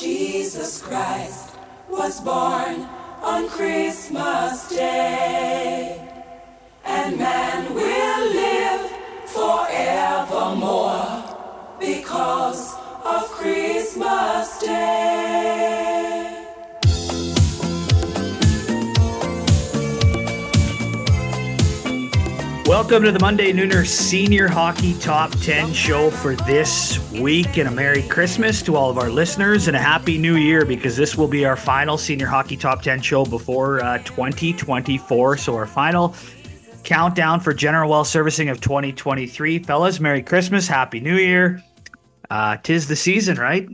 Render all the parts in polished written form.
Jesus Christ was born on Christmas Day, and man will live forevermore because of Christmas Day. Welcome to the Monday Nooner Senior Hockey Top 10 show for this week, and a Merry Christmas to all of our listeners and a Happy New Year, because this will be our final Senior Hockey Top 10 show before 2024. So our final countdown for General Well Servicing of 2023. Fellas, Merry Christmas, Happy New Year. Tis the season, right?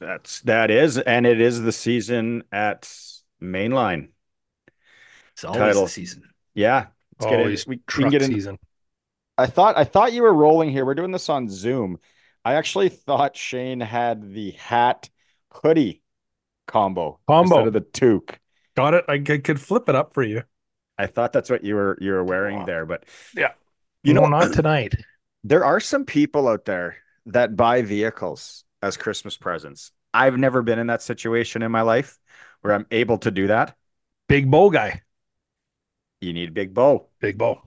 That is, and it is the season at Mainline. It's always the season. Yeah. Truck season. I thought you were rolling here. We're doing this on Zoom. I actually thought Shane had the hat hoodie combo instead of the toque. Got it. I could flip it up for you. I thought that's what you were wearing there, but yeah, not tonight. There are some people out there that buy vehicles as Christmas presents. I've never been in that situation in my life where I'm able to do that. Big bow guy. You need a big bow. Big bow.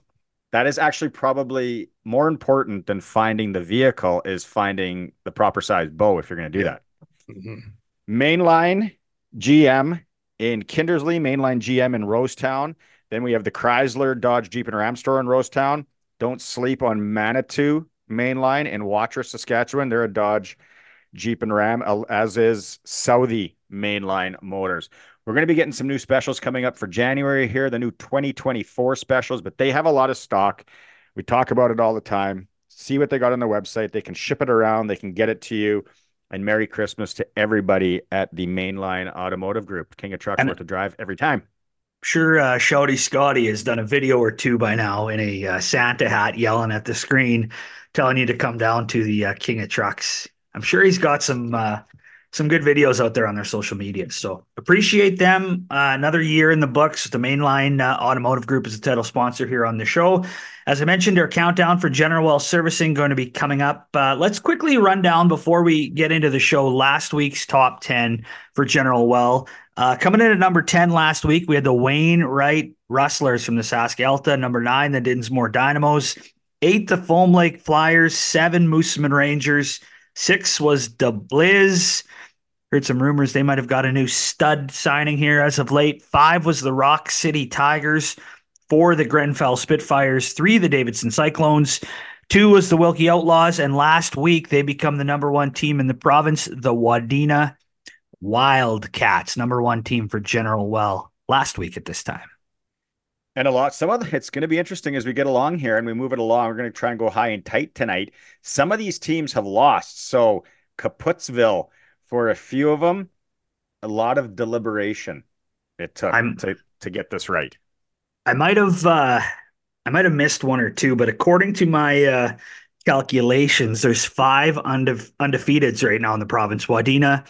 That is actually probably more important than finding the vehicle, is finding the proper size bow if you're going to do that. Mm-hmm. Mainline GM in Kindersley, Mainline GM in Rosetown. Then we have the Chrysler, Dodge, Jeep, and Ram store in Rosetown. Don't sleep on Manitou Mainline in Watrous, Saskatchewan. They're a Dodge, Jeep, and Ram, as is Southie Mainline Motors. We're going to be getting some new specials coming up for January here, the new 2024 specials, but they have a lot of stock. We talk about it all the time. See what they got on their website. They can ship it around. They can get it to you. And Merry Christmas to everybody at the Mainline Automotive Group. King of Trucks, worth a drive every time. I'm sure Shouty Scotty has done a video or two by now in a Santa hat, yelling at the screen, telling you to come down to the King of Trucks. I'm sure he's got some good videos out there on their social media. So appreciate them. Another year in the books. The Mainline Automotive Group is the title sponsor here on the show. As I mentioned, our countdown for General Well Servicing going to be coming up. Let's quickly run down before we get into the show last week's top 10 for General Well. Coming in at number 10 last week, we had the Wainwright Rustlers from the Sask Elta. Number 9, the Dinsmore Dynamos. 8, the Foam Lake Flyers. 7, Moosomin Rangers. 6 was the Blizz. Heard some rumors they might have got a new stud signing here as of late. 5 was the Rock City Tigers. 4, the Grenfell Spitfires. 3, the Davidson Cyclones. 2 was the Wilkie Outlaws. And last week, they become the number 1 team in the province, the Wadena Wildcats. Number 1 team for General Well last week at this time. And it's going to be interesting as we get along here and we move it along. We're going to try and go high and tight tonight. Some of these teams have lost. So Kaputzville, for a few of them, a lot of deliberation it took to get this right. I might have missed one or two, but according to my calculations, there's 5 undefeateds right now in the province. Wadena,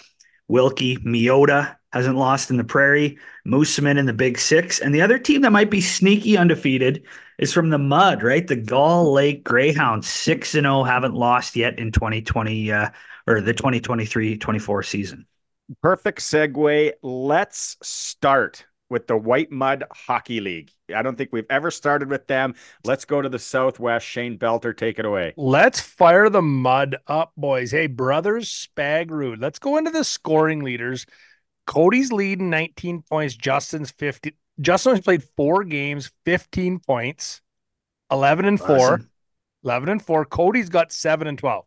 Wilkie, Meota hasn't lost in the Prairie, Moosomin in the Big Six, and the other team that might be sneaky undefeated is from the Mud, right? The Gull Lake Greyhounds, 6-0, haven't lost yet in 2020. Or the 2023-24 season. Perfect segue. Let's start with the White Mud Hockey League. I don't think we've ever started with them. Let's go to the Southwest. Shane Belter, take it away. Let's fire the mud up, boys. Hey, brothers Spagrood. Let's go into the scoring leaders. Cody's leading 19 points. Justin's 50. Justin's played 4 games, 15 points, 11 and 4. Awesome. 11 and 4. Cody's got 7 and 12.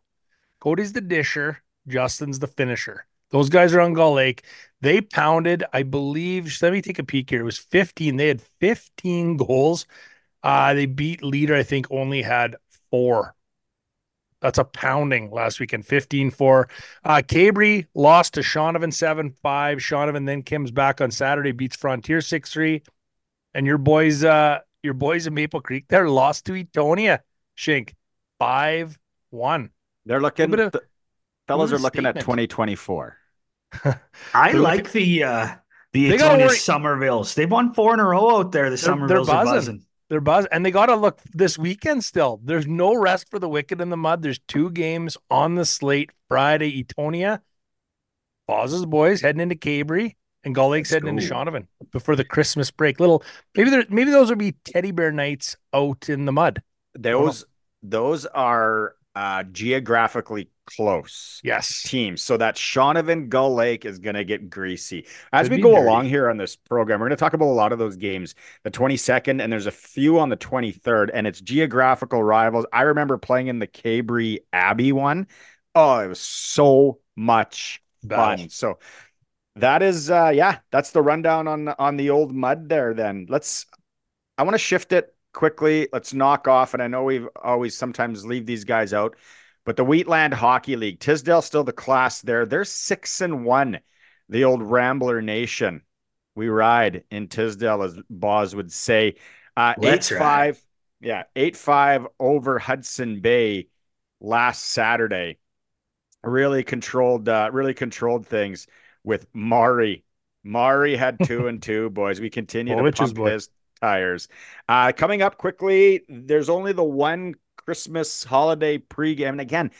Cody's the disher. Justin's the finisher. Those guys are on Gull Lake. They pounded, I believe, let me take a peek here. It was 15. They had 15 goals. They beat Leader, I think, only had 4. That's a pounding last weekend, 15-4. Cabri lost to Shaunavon 7-5. Shaunavon then comes back on Saturday, beats Frontier 6-3. And your boys in Maple Creek, they're lost to Etonia, Shink, 5-1. They're looking, the fellas are looking at 2024. I like the Etonia Somervilles. They've won 4 in a row out there. The Somervilles are buzzing. They're buzzing. And they got to look this weekend still. There's no rest for the wicked in the mud. There's 2 games on the slate Friday. Etonia, Boz's boys heading into Cabri, and Gull Lake's heading into Shaunavon before the Christmas break. Little maybe those would be teddy bear nights out in the mud. Those are geographically close teams, so that Shaunavon Gull Lake is going to get greasy as we go along here on this program. We're going to talk about a lot of those games, the 22nd, and there's a few on the 23rd, and it's geographical rivals. I remember playing in the Cabri Abbey one. Oh, it was so much fun. So that is that's the rundown on the old mud there. Then I want to shift it quickly. Let's knock off, and I know we've always sometimes leave these guys out, but the Wheatland Hockey League, Tisdale still the class there. They're 6-1, the old Rambler Nation. We ride in Tisdale, as Boz would say. 8-5 over Hudson Bay last Saturday. Really controlled things with Mari. Mari had 2-2, boys. We continue to pump his tires. Coming up quickly, there's only the one Christmas holiday pregame. And again,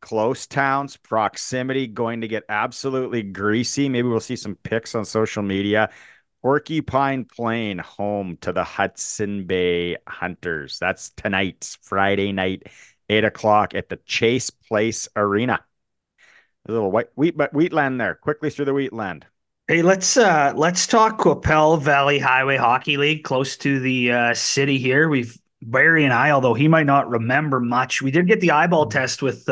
close towns, proximity, going to get absolutely greasy. Maybe we'll see some pics on social media. Porcupine Plain, home to the Hudson Bay Hunters. That's tonight, Friday night, 8:00 at the Chase Place Arena. A little Wheatland there. Quickly through the Wheatland. Hey, let's talk Qu'Appelle Valley Highway Hockey League, close to the city here. We've Barry and I, although he might not remember much, we did get the eyeball test with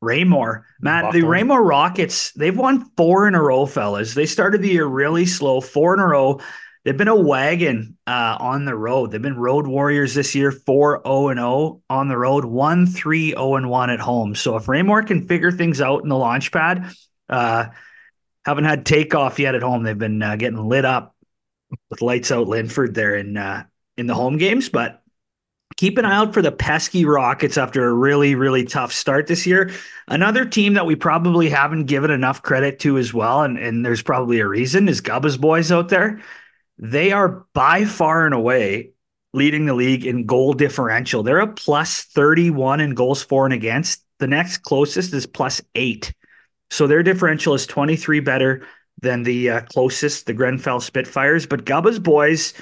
Raymore. Matt, the Raymore Rockets, they've won 4 in a row, fellas. They started the year really slow, 4 in a row. They've been a wagon on the road. They've been road warriors this year, 4-0-0 on the road, 1-3-0-1 at home. So if Raymore can figure things out in the launch pad, haven't had takeoff yet at home. They've been getting lit up with lights out Linford there in the home games, but keep an eye out for the pesky Rockets after a really, really tough start this year. Another team that we probably haven't given enough credit to as well, and there's probably a reason, is Gubba's boys out there. They are by far and away leading the league in goal differential. They're a +31 in goals for and against. The next closest is +8. So their differential is 23 better than the closest, the Grenfell Spitfires. But Gubba's boys,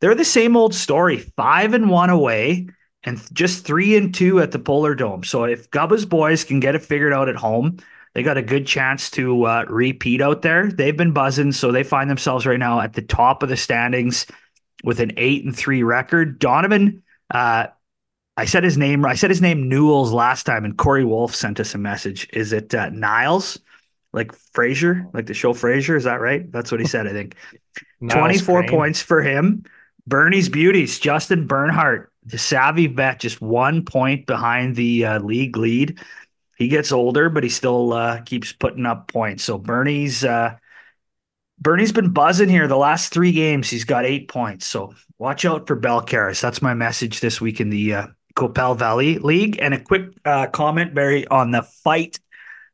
they're the same old story, 5-1 away and just 3-2 at the Polar Dome. So if Gubba's boys can get it figured out at home, they got a good chance to repeat out there. They've been buzzing, so they find themselves right now at the top of the standings with an 8-3 record. Donovan, I said his name Newell's last time, and Corey Wolf sent us a message. Is it Niles? Like Frasier? Like the show Frasier? Is that right? That's what he said, I think. 24 points for him. Bernie's beauties, Justin Bernhardt, the savvy vet, just 1 point behind the league lead. He gets older, but he still keeps putting up points. So Bernie's been buzzing here the last 3 games. He's got 8 points. So watch out for Balcaris. That's my message this week in the Qu'Appelle Valley League. And a quick comment, Barry, on the fight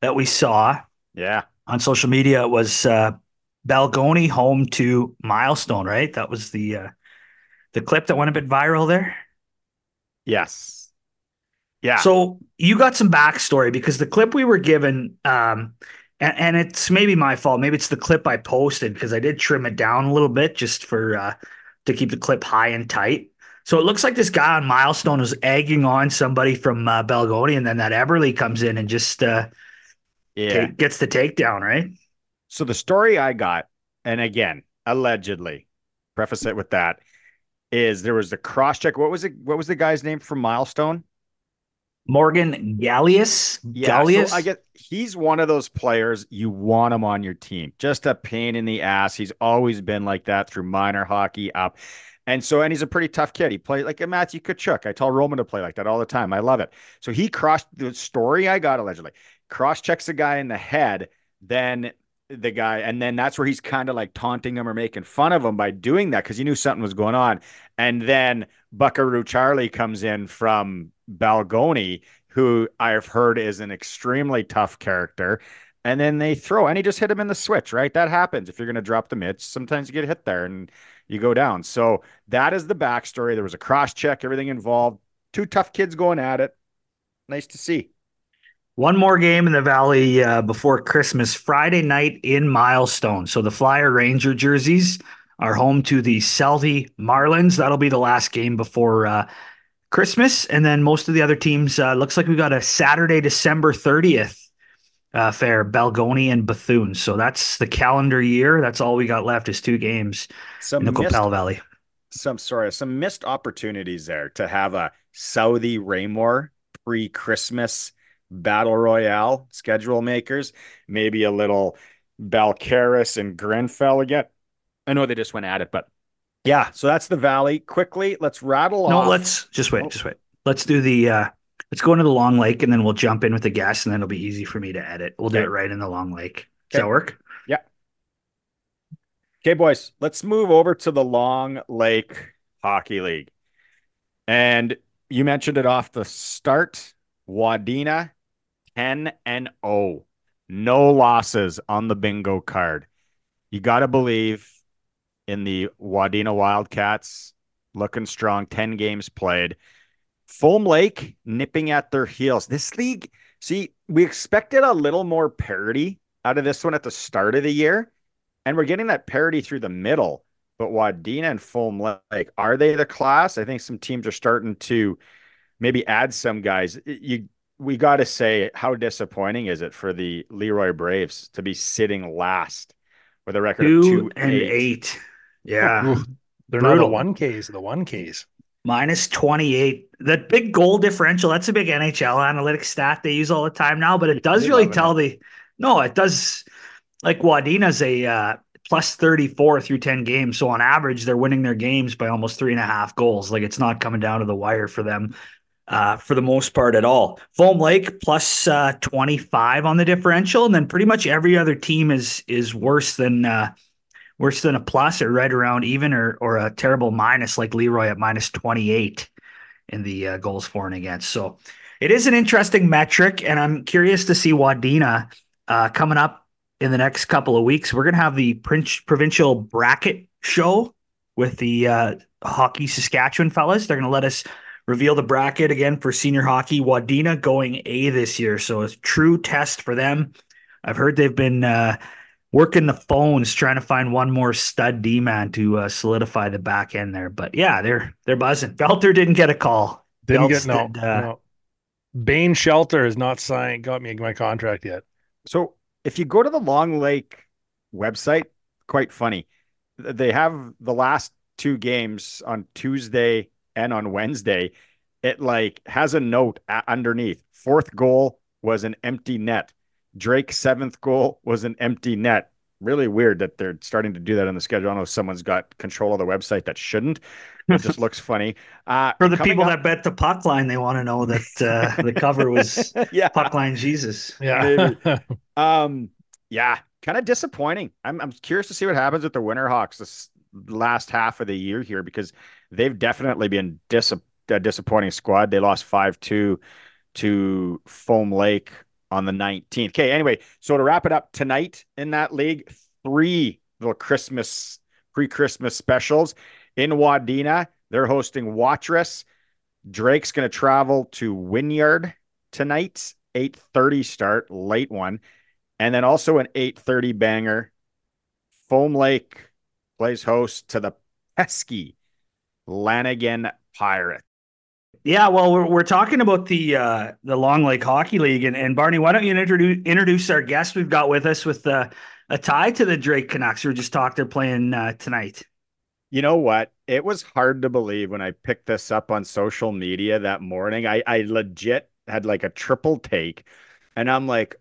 that we saw on social media was Balgonie home to Milestone, right? That was the clip that went a bit viral there? Yes. Yeah. So you got some backstory, because the clip we were given, and it's maybe my fault. Maybe it's the clip I posted, because I did trim it down a little bit just for to keep the clip high and tight. So it looks like this guy on Milestone was egging on somebody from Balgonie, and then that Eberle comes in and just gets the takedown, right? So the story I got, and again, allegedly, preface it with that, is there was the cross check. What was the guy's name from Milestone? Morgan Gallius. Gallius. So I guess he's one of those players you want him on your team. Just a pain in the ass. He's always been like that through minor hockey up. And he's a pretty tough kid. He played like a Matthew Tkachuk. I tell Roman to play like that all the time. I love it. So he crossed the story I got allegedly. Cross checks the guy in the head, then that's where he's kind of like taunting him or making fun of him by doing that, because he knew something was going on. And then Buckaroo Charlie comes in from Balgonie, who I've heard is an extremely tough character. And then they throw, and he just hit him in the switch, right? That happens. If you're going to drop the mitts, sometimes you get hit there and you go down. So that is the backstory. There was a cross check, everything involved. 2 tough kids going at it. Nice to see. One more game in the Valley before Christmas, Friday night in Milestone. So the Flyer Ranger jerseys are home to the Selby Marlins. That'll be the last game before Christmas. And then most of the other teams, looks like we got a Saturday, December 30th fair, Balgonie and Bethune. So that's the calendar year. That's all we got left is two games in the Coppell Valley. Some missed opportunities there to have a Southie Raymore pre-Christmas Battle Royale schedule makers, maybe a little Balcarres and Grenfell again. I know they just went at it, but yeah, so that's the Valley. Quickly, let's rattle off. No, let's just wait, Let's do the, let's go into the Long Lake and then we'll jump in with the guests and then it'll be easy for me to edit. We'll do it right in the Long Lake. Does that work? Yeah. Okay, boys, let's move over to the Long Lake Hockey League. And you mentioned it off the start. Wadena 10-0. No losses on the bingo card. You got to believe in the Wadena Wildcats. Looking strong. 10 games played. Foam Lake nipping at their heels. This league, see, we expected a little more parity out of this one at the start of the year. And we're getting that parity through the middle. But Wadena and Foam Lake, are they the class? I think some teams are starting to maybe add some guys. We got to say, how disappointing is it for the Leroy Braves to be sitting last with a record of 2-8? Yeah. They're brutal. Not the 1Ks, the 1Ks. Minus 28. That big goal differential, that's a big NHL analytics stat they use all the time now, but it does really tell the – no, it does – like Wadena's a plus 34 through 10 games. So on average, they're winning their games by almost 3.5 goals. Like it's not coming down to the wire for them for the most part at all. Foam Lake plus 25 on the differential. And then pretty much every other team is worse than a plus or right around even or a terrible minus like Leroy at minus 28 in the goals for and against. So it is an interesting metric. And I'm curious to see Wadena coming up. In the next couple of weeks, we're going to have the provincial bracket show with the Hockey Saskatchewan fellas. They're going to let us reveal the bracket again for senior hockey. Wadena going A this year, so a true test for them. I've heard they've been working the phones trying to find one more stud D-man to solidify the back end there. But yeah, they're buzzing. Felter didn't get a call. No. Bain Shelter has not signed. Got me my contract yet. So. If you go to the Long Lake website, quite funny. They have the last two games on Tuesday and on Wednesday. It like has a note underneath. Fourth goal was an empty net. Drake's seventh goal was an empty net. Really weird that they're starting to do that on the schedule. I don't know if someone's got control of the website that shouldn't. It just looks funny. For the people that bet the puck line, they want to know that the cover was puck line Jesus. Yeah. Yeah, kind of disappointing. I'm curious to see what happens with the Winterhawks this last half of the year here because they've definitely been a disappointing squad. They lost 5-2 to Foam Lake on the 19th. Okay, anyway, so to wrap it up tonight in that league, 3 little Christmas, pre-Christmas specials. In Wadena, they're hosting Watrous. Drake's going to travel to Wynyard tonight, 8:30 start, late one. And then also an 8:30 banger. Foam Lake plays host to the pesky Lanigan Pirates. Yeah, well, we're talking about the Long Lake Hockey League. And Barney, why don't you introduce our guest we've got with us with a tie to the Drake Canucks who just talked they're playing tonight. You know what? It was hard to believe when I picked this up on social media that morning. I legit had like a triple take. And I'm like,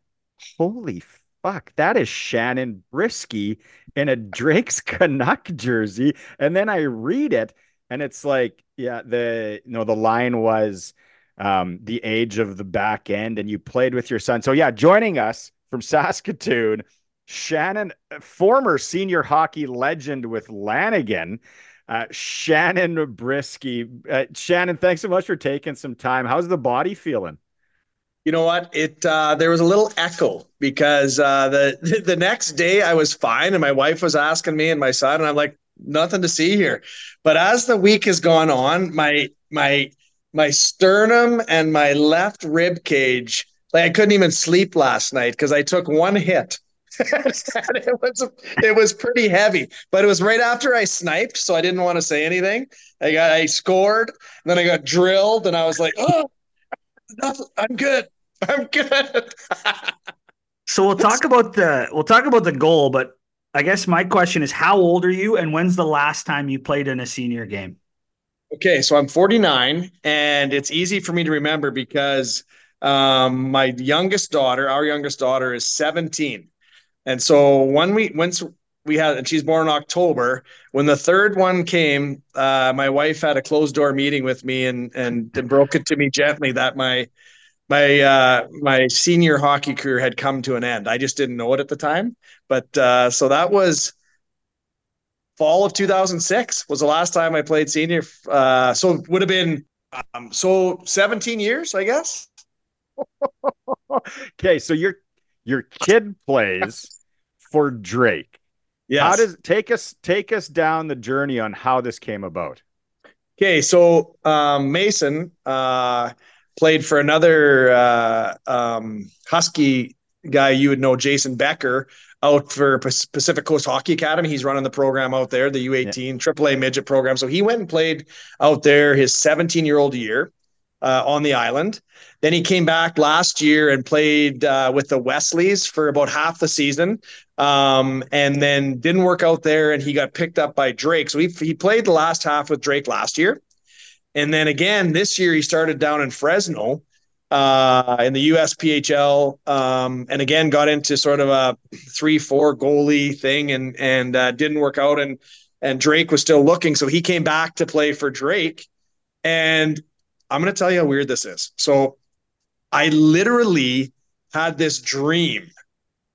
holy fuck, that is Shannon Briske in a Drake's Canuck jersey. And then I read it and it's like, yeah, the line was the age of the back end and you played with your son. So yeah, joining us from Saskatoon, Shannon, former senior hockey legend with Lanigan, Shannon Briske. Shannon, thanks so much for taking some time. How's the body feeling? You know what? It there was a little echo because the next day I was fine and my wife was asking me and my son and I'm like, nothing to see here. But as the week has gone on, my sternum and my left rib cage Like I couldn't even sleep last night because I took one hit. It was pretty heavy, but it was right after I sniped, so I didn't want to say anything. I scored, and then I got drilled, and I was like, "Oh, nothing, I'm good." So we'll talk about the goal, but I guess my question is, how old are you, and when's the last time you played in a senior game? Okay, so I'm 49, and it's easy for me to remember because our youngest daughter, is 17. And so once we had, she's born in October. When the third one came, my wife had a closed door meeting with me and broke it to me gently that my senior hockey career had come to an end. I just didn't know it at the time. But so that was fall of 2006 was the last time I played senior. So it would have been 17 years, I guess. Okay, so your kid plays for Drake. Yes. How does take us down the journey on how this came about? Okay, so Mason played for another Husky guy you would know, Jason Becker, out for Pacific Coast Hockey Academy. He's running the program out there, the U18 AAA midget program. So he went and played out there his 17-year-old year. On the island. Then he came back last year and played with the Wesleys for about half the season, and then didn't work out there, and he got picked up by Drake. So he played the last half with Drake last year. And then again, this year he started down in Fresno in the USPHL, and again got into sort of a 3-4 goalie thing and didn't work out, and Drake was still looking. So he came back to play for Drake, and I'm going to tell you how weird this is. So I literally had this dream.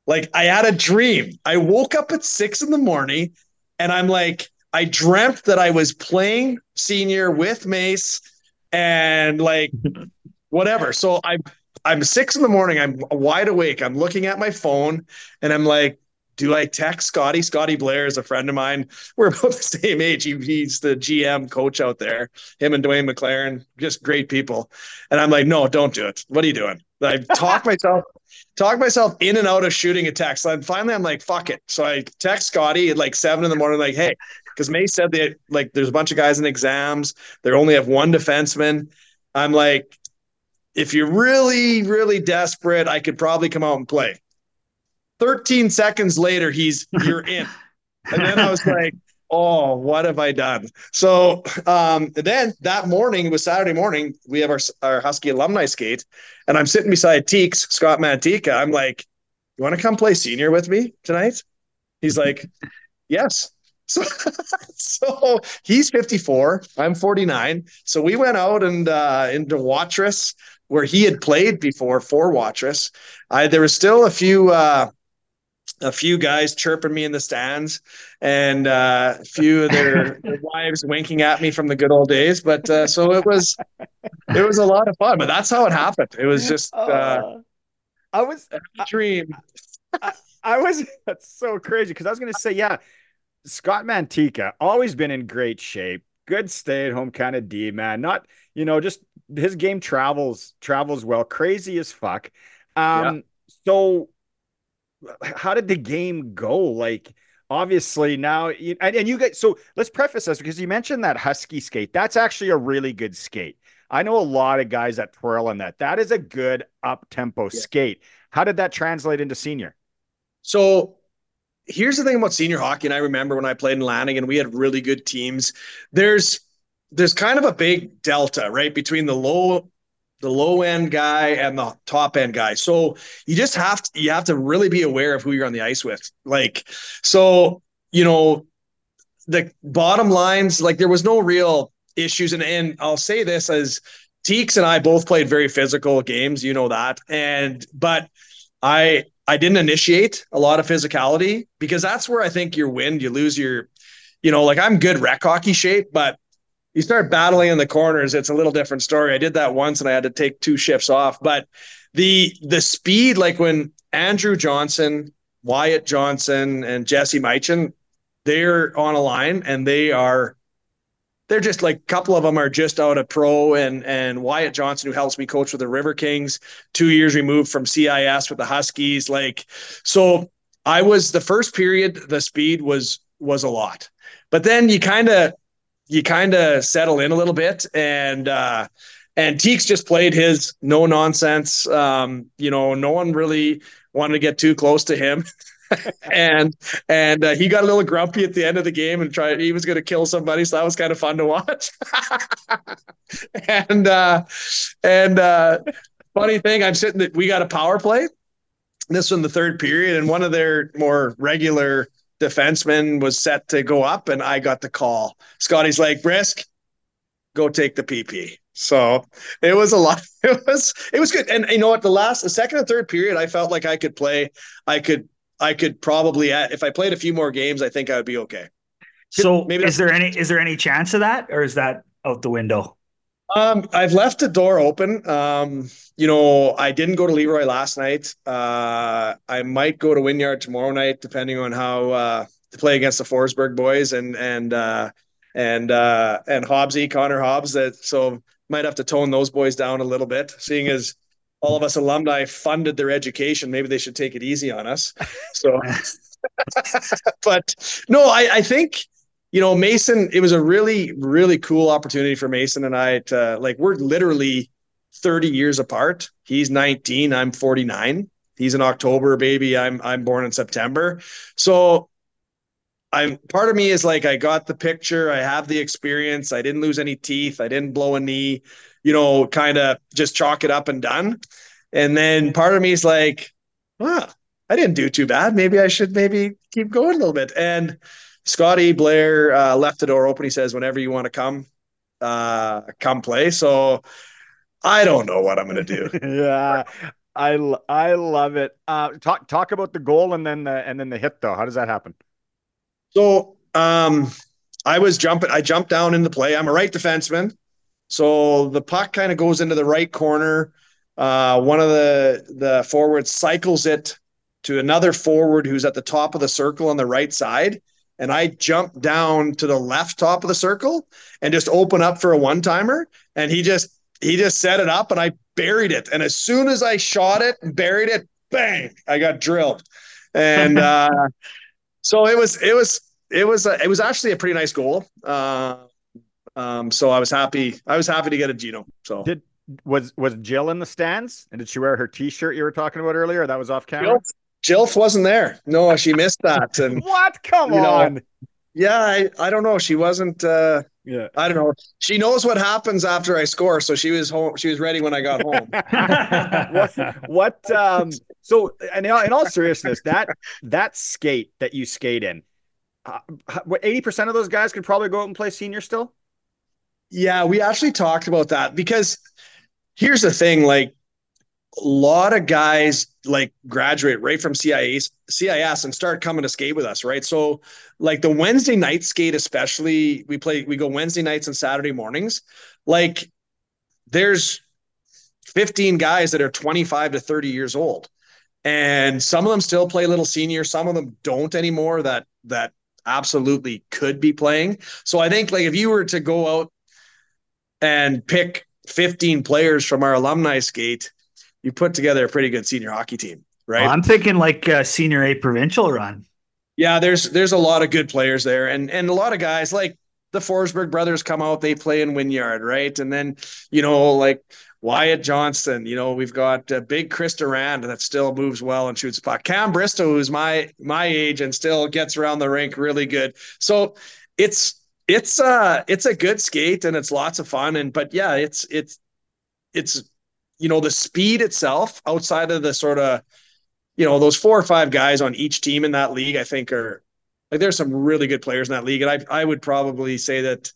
Like I had a dream. I woke up at 6 a.m. and I'm like, I dreamt that I was playing senior with Mace and like whatever. So I'm 6 a.m. I'm wide awake. I'm looking at my phone and I'm like, do I text Scotty? Scotty Blair is a friend of mine. We're about the same age. He's the GM coach out there. Him and Dwayne McLaren, just great people. And I'm like, no, don't do it. What are you doing? I talk myself in and out of shooting a text. And finally, I'm like, fuck it. So I text Scotty at like 7 a.m. like, hey, because May said that like there's a bunch of guys in exams. They only have one defenseman. I'm like, if you're really, really desperate, I could probably come out and play. 13 seconds later, you're in. And then I was like, oh, what have I done? So then that morning, it was Saturday morning, we have our Husky alumni skate, and I'm sitting beside Teeks, Scott Mantyka. I'm like, you want to come play senior with me tonight? He's like, yes. So he's 54, I'm 49. So we went out and into Watrous, where he had played before for Watrous. There was still a few guys chirping me in the stands and a few of their wives winking at me from the good old days. But so it was a lot of fun, but that's how it happened. It was just a dream. That's so crazy. 'Cause I was going to say, yeah, Scott Mantyka always been in great shape, good stay at home kind of D man, not, just his game travels well, crazy as fuck. So how did the game go? Like, obviously now, and you guys, so let's preface this because you mentioned that Husky skate. That's actually a really good skate. I know a lot of guys that twirl on that. That is a good up-tempo skate. How did that translate into senior? So here's the thing about senior hockey. And I remember when I played in Lanigan, we had really good teams. There's kind of a big delta, right? Between the low end guy and the top end guy. So you have to really be aware of who you're on the ice with. Like, so, the bottom lines, like there was no real issues. And I'll say this as Teeks and I both played very physical games, that. But I didn't initiate a lot of physicality because that's where I think you win, you lose your, like I'm good rec hockey shape, but you start battling in the corners, it's a little different story. I did that once and I had to take 2 shifts off. But the speed, like when Andrew Johnson, Wyatt Johnson, and Jesse Machen, they're on a line and they are they're just like, a couple of them are just out of pro, and Wyatt Johnson, who helps me coach with the River Kings, 2 years removed from CIS with the Huskies. Like, so I was, the first period, the speed was a lot, but then you kind of settle in a little bit, and Teeks just played his no nonsense. No one really wanted to get too close to him. and he got a little grumpy at the end of the game and he was going to kill somebody. So that was kind of fun to watch. and funny thing, we got a power play. This was in the third period, and one of their more regular defensemen was set to go up, and I got the call. Scotty's like, Briske, go take the PP. So it was a lot. It was good. And you know what? The second and third period, I felt like I could play. I could probably, if I played a few more games, I think I would be okay. So maybe is there any chance of that, or is that out the window? I've left the door open. I didn't go to Leroy last night. I might go to Wynyard tomorrow night, depending on how to play against the Forsberg boys and Hobbsy, Connor Hobbs. So might have to tone those boys down a little bit, seeing as all of us alumni funded their education. Maybe they should take it easy on us. So, but no, I think, Mason, it was a really, really cool opportunity for Mason and I to, like, we're literally 30 years apart. He's 19. I'm 49. He's an October baby. I'm born in September. So part of me is like, I got the picture. I have the experience. I didn't lose any teeth. I didn't blow a knee, kind of just chalk it up and done. And then part of me is like, I didn't do too bad. Maybe I should keep going a little bit. And Scotty Blair left the door open. He says, whenever you want to come play. So I don't know what I'm going to do. Yeah. I love it. Talk about the goal and then the hit though. How does that happen? So I jumped down in the play. I'm a right defenseman. So the puck kind of goes into the right corner. One of the forwards cycles it to another forward who's at the top of the circle on the right side. And I jump down to the left top of the circle and just open up for a one-timer. And he just set it up, and I buried it. And as soon as I shot it and buried it, bang, I got drilled. And so it was actually a pretty nice goal. So I was happy. I was happy to get a Gino. So was Jill in the stands, and did she wear her T-shirt you were talking about earlier? That was off camera. Jill wasn't there. No, she missed that. And what? Come on. Yeah, I don't know. She wasn't. Yeah, I don't know. She knows what happens after I score, so she was home. She was ready when I got home. So, and in all seriousness, that skate that you skate in, what 80% of those guys could probably go out and play senior still. Yeah, we actually talked about that, because here's the thing, like, a lot of guys like graduate right from CIS and start coming to skate with us, right? So like the Wednesday night skate, especially, we go Wednesday nights and Saturday mornings. Like there's 15 guys that are 25 to 30 years old, and some of them still play little senior, some of them don't anymore, that absolutely could be playing. So I think, like, if you were to go out and pick 15 players from our alumni skate, you put together a pretty good senior hockey team, right? Well, I'm thinking like a senior A provincial run. Yeah, there's a lot of good players there. And a lot of guys like the Forsberg brothers come out, they play in Wynyard, right? And then, like Wyatt Johnson, we've got big Chris Durand that still moves well and shoots the puck. Cam Bristow, who's my age and still gets around the rink really good. So it's a good skate, and it's lots of fun. But yeah, it's the speed itself, outside of the sort of, those four or five guys on each team in that league, I think are, like, there's some really good players in that league. And I would probably say that,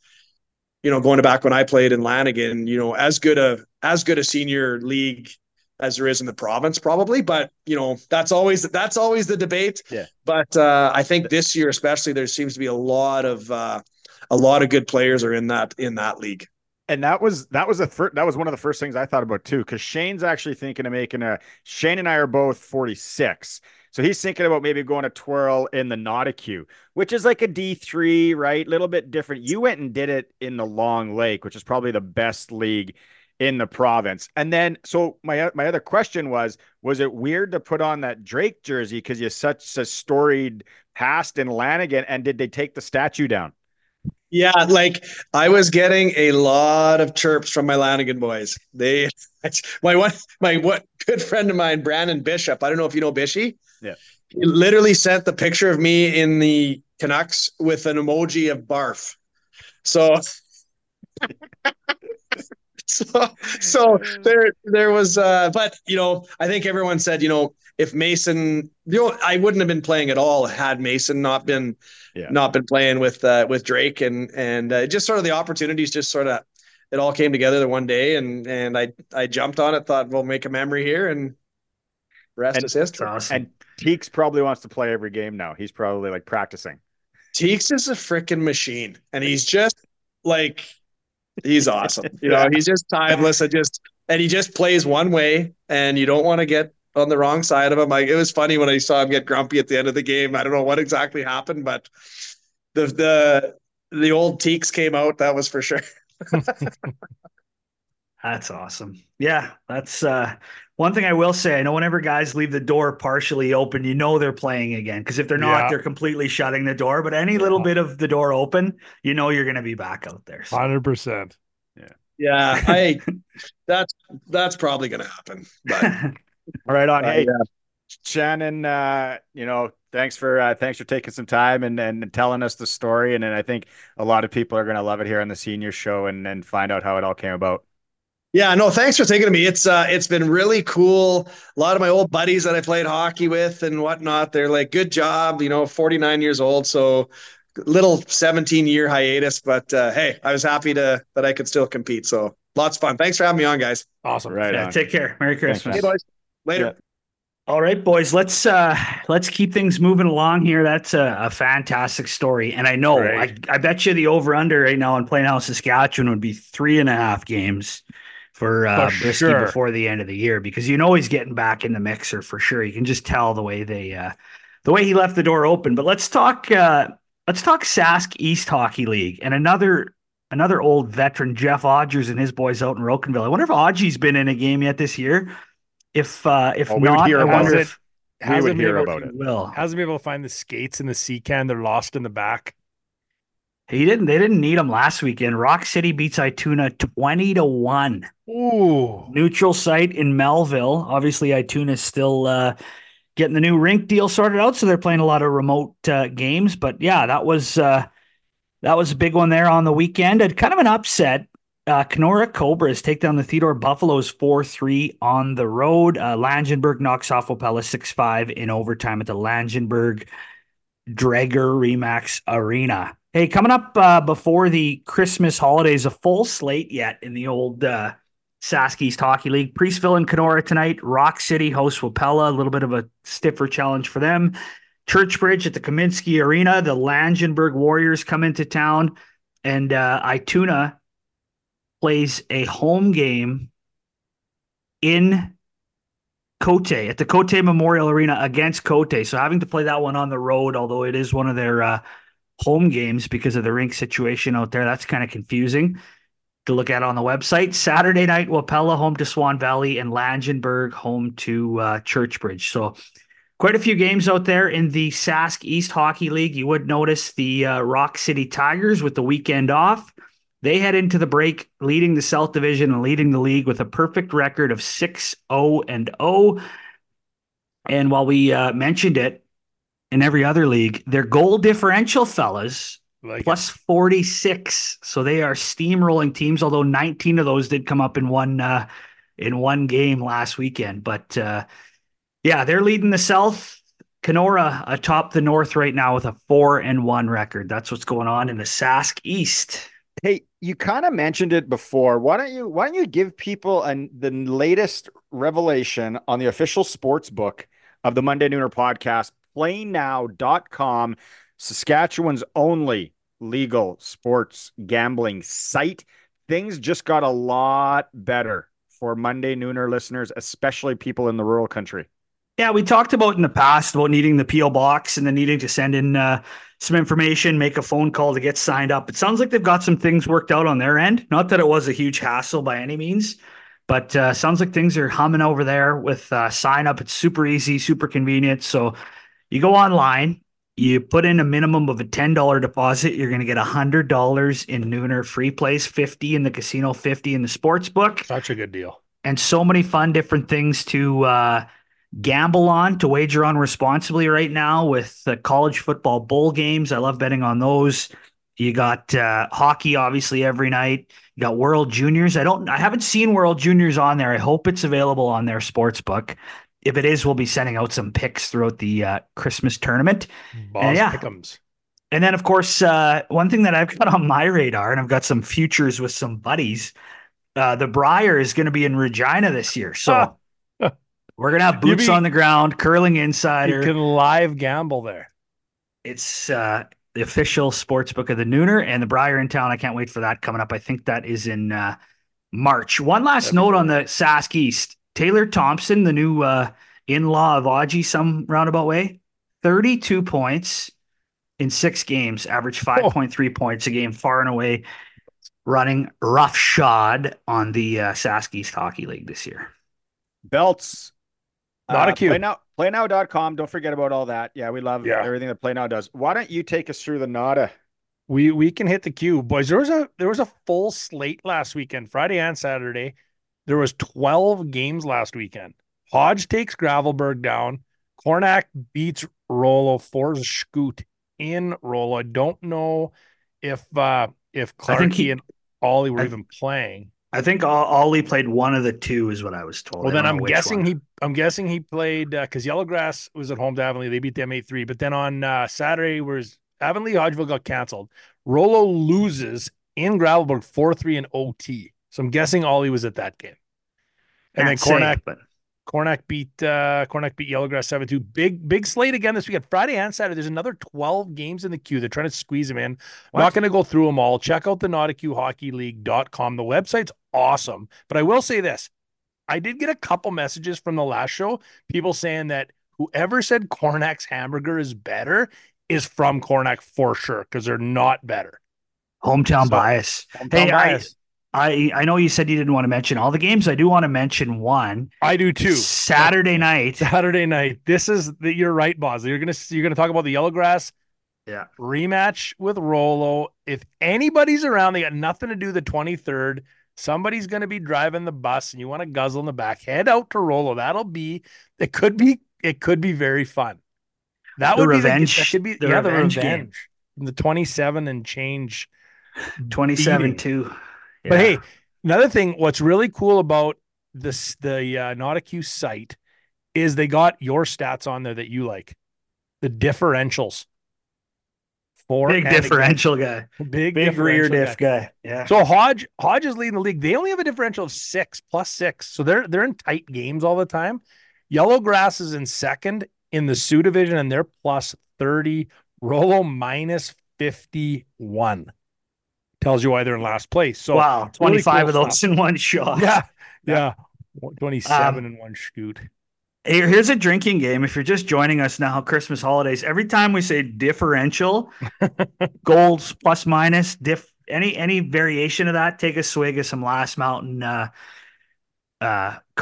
going back when I played in Lanigan, as good a senior league as there is in the province, probably. But, that's always the debate. Yeah. But I think this year, especially, there seems to be a lot of good players are in that league. And that was one of the first things I thought about too, because Shane's actually thinking of making a, Shane and I are both 46. So he's thinking about maybe going to twirl in the Nauticue, which is like a D3, right? A little bit different. You went and did it in the Long Lake, which is probably the best league in the province. And then, so my other question was it weird to put on that Drake jersey because you're such a storied past in Lanigan, and did they take the statue down? Yeah, like I was getting a lot of chirps from my Lanigan boys. My good friend of mine, Brandon Bishop, I don't know if you know Bishy. Yeah. He literally sent the picture of me in the Canucks with an emoji of barf. So So there was, but you know, I think everyone said, you know, if Mason, you know, I wouldn't have been playing at all had Mason not been playing with Drake, and just sort of the opportunities, just sort of, it all came together the one day, and I jumped on it, thought we'll make a memory here, and rest is history. Awesome. And Teeks probably wants to play every game now. He's probably like practicing. Teeks is a freaking machine, and he's just like. He's awesome. You know, he's just timeless. And he just plays one way, and you don't want to get on the wrong side of him. Like, it was funny when I saw him get grumpy at the end of the game. I don't know what exactly happened, but the old Teeks came out. That was for sure. That's awesome. Yeah. That's one thing I will say. I know whenever guys leave the door partially open, you know, they're playing again. Cause if they're not, they're completely shutting the door, but any little bit of the door open, you know, you're going to be back out there. So. 100%. Yeah. Yeah. That's probably going to happen. But all right. On. Hey, Shannon, you know, thanks for taking some time and telling us the story. And I think a lot of people are going to love it here on the Senior Show and find out how it all came about. Yeah, no, thanks for thinking of me. It's been really cool. A lot of my old buddies that I played hockey with and whatnot, they're like, good job, you know, 49 years old. So little 17-year hiatus, but hey, I was happy that I could still compete. So lots of fun. Thanks for having me on, guys. Awesome. Right. Yeah, take care. Merry Christmas. Hey, boys. Later. Yeah. All right, boys, let's keep things moving along here. That's a fantastic story. And I know, right. I bet you the over-under right now in Plainhouse, Saskatchewan would be 3.5 games. For Briske sure. Before the end of the year, because you know he's getting back in the mixer for sure. You can just tell the way he left the door open. But let's talk Sask East Hockey League and another old veteran, Jeff Odgers, and his boys out in Rocanville. I wonder if Odgie's been in a game yet this year. If not, I wonder if we would hear about it. Hasn't been able to find the skates in the sea can. They're lost in the back. They didn't need him last weekend. Rock City beats Itoona 20-1. Ooh. Neutral site in Melville. Obviously, Itoona is still getting the new rink deal sorted out, so they're playing a lot of remote games. But yeah, that was a big one there on the weekend. And kind of an upset. Kenora Cobras take down the Theodore Buffaloes 4-3 on the road. Langenberg knocks off Wapella 6-5 in overtime at the Langenberg Dreger Remax Arena. Hey, coming up before the Christmas holidays, a full slate yet in the old Sask East Hockey League. Priestville and Kenora tonight. Rock City hosts Wapella, a little bit of a stiffer challenge for them. Churchbridge at the Kaminsky Arena. The Langenberg Warriors come into town, and Itoona plays a home game in Cote at the Cote Memorial Arena against Cote. So having to play that one on the road, although it is one of their home games because of the rink situation out there. That's kind of confusing to look at on the website. Saturday night, Wapella home to Swan Valley and Langenberg home to Churchbridge. So quite a few games out there in the Sask East Hockey League. You would notice the Rock City Tigers with the weekend off. They head into the break leading the South Division and leading the league with a perfect record of 6-0-0. And while we mentioned it, in every other league, their goal differential, fellas, plus 46. So they are steamrolling teams, although 19 of those did come up in one game last weekend. But yeah, they're leading the South. Kenora atop the North right now with a 4-1 record. That's what's going on in the Sask East. Hey, you kind of mentioned it before. Why don't you give people the latest revelation on the official sports book of the Monday Nooner podcast? PlayNow.com, Saskatchewan's only legal sports gambling site. things just got a lot better for Monday Nooner listeners, especially people in the rural country. Yeah, we talked about in the past about needing the P.O. box and then needing to send in some information, make a phone call to get signed up. It sounds like they've got some things worked out on their end. Not that it was a huge hassle by any means, but sounds like things are humming over there with sign up. It's super easy, super convenient. So you go online, you put in a minimum of a $10 deposit. You're going to get $100 in Nooner free plays, $50 in the casino, $50 in the sports book. Such a good deal. And so many fun, different things to gamble on, to wager on responsibly right now with the college football bowl games. I love betting on those. You got hockey, obviously, every night. You got World Juniors. I haven't seen World Juniors on there. I hope it's available on their sports book. If it is, we'll be sending out some picks throughout the Christmas tournament. Pick'ems. And then, of course, one thing that I've got on my radar, and I've got some futures with some buddies, the Briar is going to be in Regina this year. So we're going to have boots on the ground, curling insider. You can live gamble there. It's the official sports book of the Nooner and the Briar in town. I can't wait for that coming up. I think that is in March. One last note on the Sask East. Taylor Thompson, the new in-law of Audgie, some roundabout way, 32 points in 6 games, average 5.3 points a game, far and away running roughshod on the Sask East Hockey League this year. Belts. Not a cue. Playnow.com. Don't forget about all that. Yeah, we love everything that PlayNow does. Why don't you take us through the nada? We can hit the cue, boys. There was a full slate last weekend, Friday and Saturday. There was 12 games last weekend. Hodge takes Gravelberg down. Cornack beats Rollo. Forsskoot in Rollo. I don't know if Clarkie and Ollie were even playing. I think Ollie played one of the two, is what I was told. Well, then I'm guessing he played because Yellowgrass was at home to Avonlea. They beat them 8-3. But then on Saturday, was Avonlea Hodgeville got canceled. Rollo loses in Gravelberg 4-3 in OT. So I'm guessing Ollie was at that game. And then Cornack beat Yellowgrass 7-2. Big slate again this weekend. Friday and Saturday. There's another 12 games in the queue. They're trying to squeeze them in. I'm not going to go through them all. Check out the NauticUHockeyLeague.com. The website's awesome. But I will say this. I did get a couple messages from the last show, people saying that whoever said Cornack's hamburger is better is from Cornack for sure, because they're not better. Hometown bias. I know you said you didn't want to mention all the games. I do want to mention one. I do too. Saturday night. You're right, Boz. You're gonna talk about the Yellowgrass rematch with Rollo. If anybody's around, they got nothing to do the 23rd. Somebody's gonna be driving the bus, and you want to guzzle in the back. Head out to Rollo. It could be very fun. That would be the revenge game. From the 27 and change. 27-2. Yeah. But hey, another thing, what's really cool about the NauticU site is they got your stats on there that you like. The differentials. Big rear diff guy. Yeah. So Hodge is leading the league. They only have a differential of 6, +6. So they're in tight games all the time. Yellowgrass is in second in the Sioux division, and they're +30. Rollo -51. Tells you why they're in last place. So wow, 25 really cool of those in one shot. Yeah. 27 in one shoot. Here's a drinking game. If you're just joining us now, Christmas holidays. Every time we say differential, goals plus minus, any variation of that, take a swig of some Last Mountain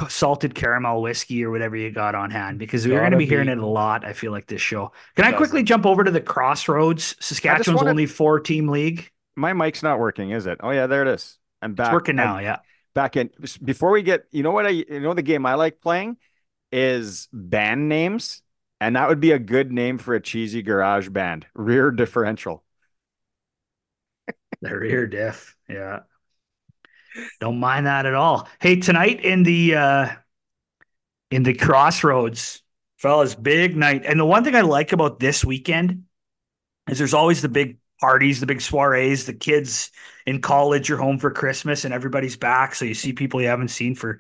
salted caramel whiskey or whatever you got on hand, because we're going to be hearing it a lot. I feel like this show. Can I quickly jump over to the Crossroads, Saskatchewan's only 4-team league? My mic's not working, is it? Oh yeah, there it is. I'm back. It's working now, Back in. Before we get, the game I like playing is band names, and that would be a good name for a cheesy garage band. Rear differential. The rear diff, yeah. Don't mind that at all. Hey, tonight in the Crossroads, fellas, big night. And the one thing I like about this weekend is there's always the big parties, the big soirees, the kids in college are home for Christmas and everybody's back. So you see people you haven't seen for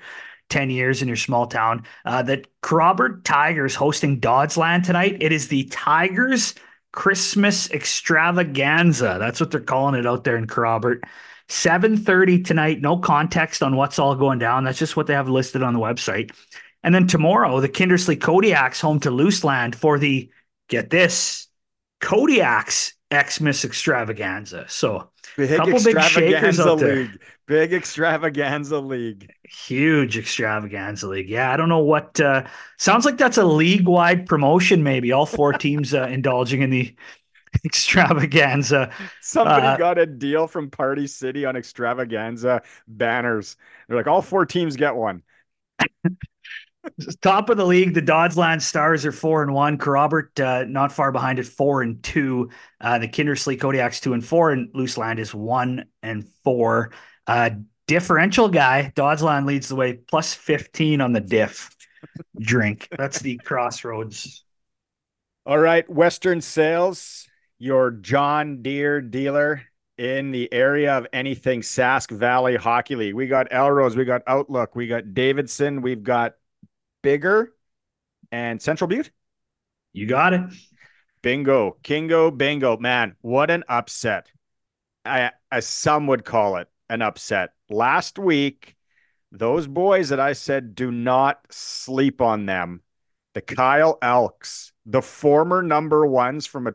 10 years in your small town. The Corrobert Tigers hosting Doddsland tonight. It is the Tigers Christmas Extravaganza. That's what they're calling it out there in Corrobert. 7:30 tonight. No context on what's all going down. That's just what they have listed on the website. And then tomorrow, the Kindersley Kodiaks home to Looseland for the, get this, Kodiaks Xmas Extravaganza. So big, a couple big shakers out there. Big Extravaganza League. Huge Extravaganza League. Yeah, I don't know what. Sounds like that's a league-wide promotion maybe. All four teams indulging in the Extravaganza. Somebody got a deal from Party City on Extravaganza banners. They're like, all four teams get one. Top of the league, the Doddsland Stars are 4-1. Corrobert not far behind at 4-2. The Kindersley Kodiaks 2-4, and Looseland is 1-4. Differential guy, Doddsland leads the way, plus 15 on the diff. Drink. That's the Crossroads. All right, Western Sales, your John Deere dealer in the area of anything Sask Valley Hockey League. We got Elrose, we got Outlook, we got Davidson, we've got Bigger and Central Butte. You got it. Bingo. Kingo, bingo. Man, what an upset. As some would call it, an upset. Last week, those boys that I said do not sleep on them, the Kyle Elks, the former number ones from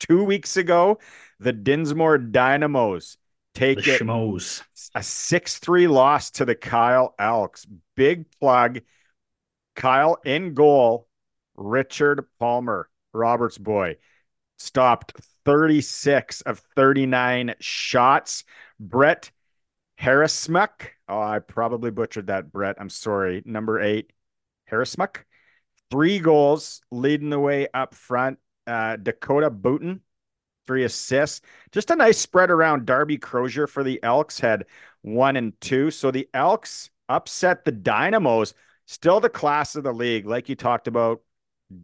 2 weeks ago, the Dinsmore Dynamos, take the Schmoes. A 6-3 loss to the Kyle Elks. Big plug. Kyle in goal, Richard Palmer, Robert's boy, stopped 36 of 39 shots. Brett Harrismuck, oh, I probably butchered that, Brett. I'm sorry. Number 8, Harrismuck, 3 goals, leading the way up front. Dakota Booten, 3 assists. Just a nice spread around. Darby Crozier for the Elks had 1 and 2. So the Elks upset the Dynamos. Still the class of the league, like you talked about,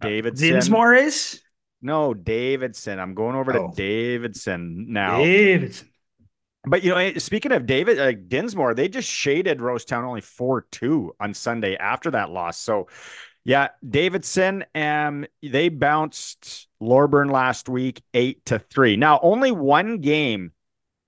Davidson. Dinsmore is? No, Davidson. I'm going over to Davidson now. Davidson. But, you know, speaking of Dinsmore, they just shaded Rosetown only 4-2 on Sunday after that loss. So, yeah, Davidson, they bounced Lorburn last week 8-3. Now, only one game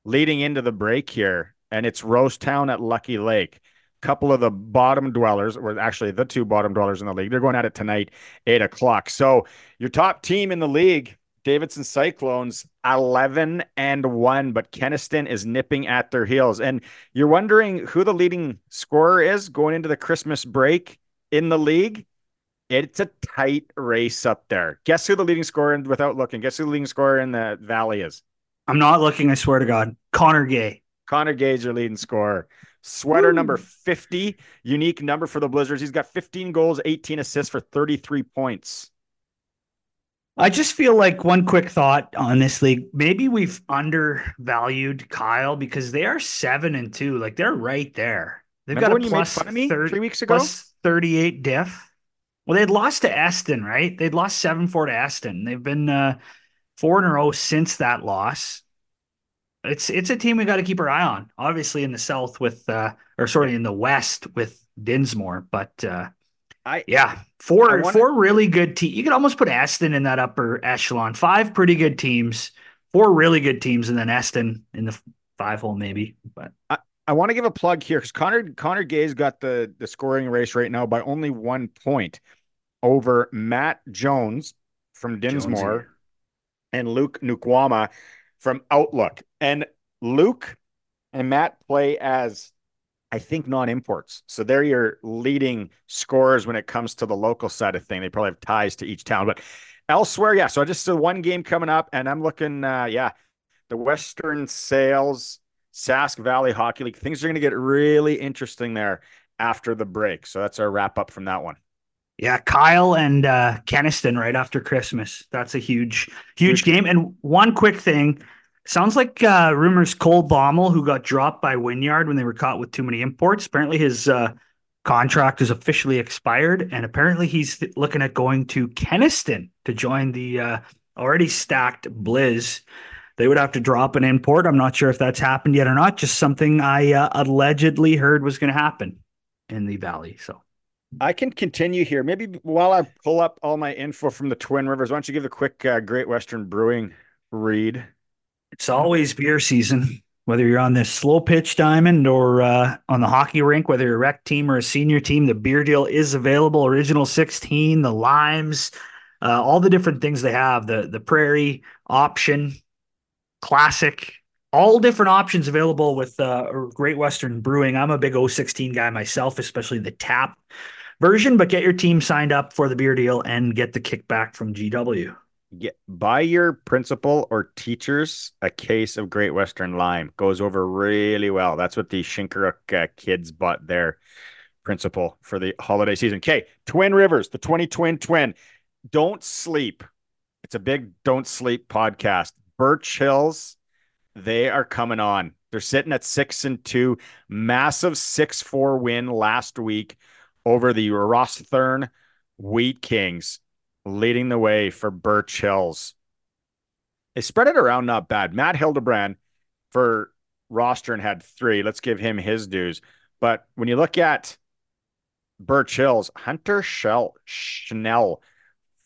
leading into the break here, and it's Rosetown at Lucky Lake. Couple of the bottom dwellers, or actually the 2 bottom dwellers in the league. They're going at it tonight, 8 o'clock. So your top team in the league, Davidson Cyclones, 11-1, but Keniston is nipping at their heels. And you're wondering who the leading scorer is going into the Christmas break in the league. It's a tight race up there. Guess who the leading scorer in, without looking, guess who the leading scorer in the Valley is? I'm not looking, I swear to God. Connor Gay. Connor Gay's your leading scorer. Sweater number 50, unique number for the Blizzards. He's got 15 goals, 18 assists for 33 points. I just feel like one quick thought on this league. Maybe we've undervalued Kyle because they are 7-2. Like, they're right there. They've got a plus 38 diff. Well, they'd lost to Eston, right? They'd lost 7-4 to Eston. They've been 4 in a row since that loss. It's a team we got to keep our eye on, obviously in the south with, in the west with Dinsmore. But four really good teams. You could almost put Eston in that upper echelon. 5 pretty good teams, 4 really good teams, and then Eston in the 5 hole maybe. But I want to give a plug here because Connor Gay's got the scoring race right now by only 1 point over Matt Jones from Dinsmore and Luke Nukwama from Outlook. And Luke and Matt play as, I think, non-imports. So they're your leading scorers when it comes to the local side of thing. They probably have ties to each town. But elsewhere, yeah, so I just saw one game coming up, and I'm looking, the Western Sales, Sask Valley Hockey League. Things are going to get really interesting there after the break. So that's our wrap-up from that one. Yeah, Kyle and Keniston right after Christmas. That's a huge game. And one quick thing. Sounds like rumors Cole Baumel, who got dropped by Wynyard when they were caught with too many imports. Apparently his contract is officially expired, and apparently he's looking at going to Keniston to join the already stacked Blizz. They would have to drop an import. I'm not sure if that's happened yet or not. Just something I allegedly heard was going to happen in the Valley, so. I can continue here. Maybe while I pull up all my info from the Twin Rivers, why don't you give a quick Great Western Brewing read? It's always beer season. whether you're on this slow pitch diamond or on the hockey rink, whether you're a rec team or a senior team, the beer deal is available. Original 16, the limes, all the different things they have, the prairie option, classic, all different options available with Great Western Brewing. I'm a big 016 guy myself, especially the tap version, but get your team signed up for the beer deal and get the kickback from GW. Yeah, buy your principal or teachers a case of Great Western Lime. Goes over really well. That's what the Shinkaruk kids bought their principal for the holiday season. Okay, Twin Rivers, the 2020 Twin. Don't sleep. It's a big don't sleep podcast. Birch Hills, they are coming on. They're sitting at 6-2. Massive 6-4 win last week over the Rosthern Wheat Kings. Leading the way for Birch Hills. They spread it around not bad. Matt Hildebrand for Rostern had 3. Let's give him his dues. But when you look at Birch Hills, Hunter Schnell,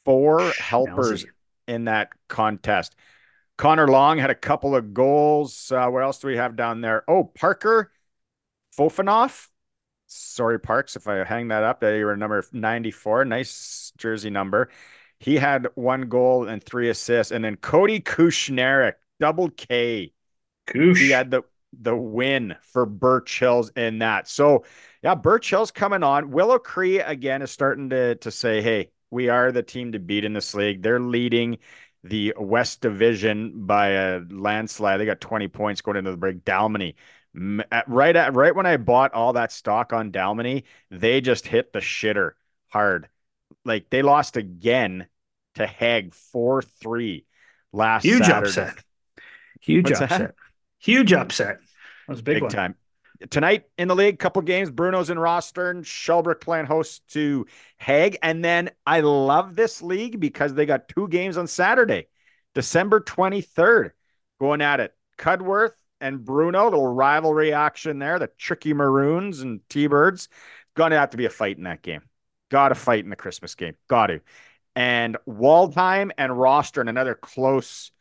4 helpers in that contest. Connor Long had a couple of goals. What else do we have down there? Oh, Parker Fofanoff. Sorry, Parks, if I hang that up, that you were number 94. Nice jersey number. He had 1 goal and 3 assists. And then Cody Kushnarek, double K. Kush. He had the win for Birch Hills in that. So, yeah, Birch Hills coming on. Willow Cree, again, is starting to say, hey, we are the team to beat in this league. They're leading the West Division by a landslide. They got 20 points going into the break. Dalmany. Right when I bought all that stock on Dalmany, they just hit the shitter hard. Like, they lost again to Hague 4-3 last Huge Saturday. Upset. Huge What's upset. That? Huge upset. That was a big one. Time. Tonight in the league, couple games, Bruno's and Rostern, Shelbrook playing host to Hague. And then I love this league because they got 2 games on Saturday, December 23rd, going at it. Cudworth and Bruno, little rivalry action there. The tricky Maroons and T-Birds. Gonna have to be a fight in that game. Gotta fight in the Christmas game. Gotta. And Waldheim and Rostern, another close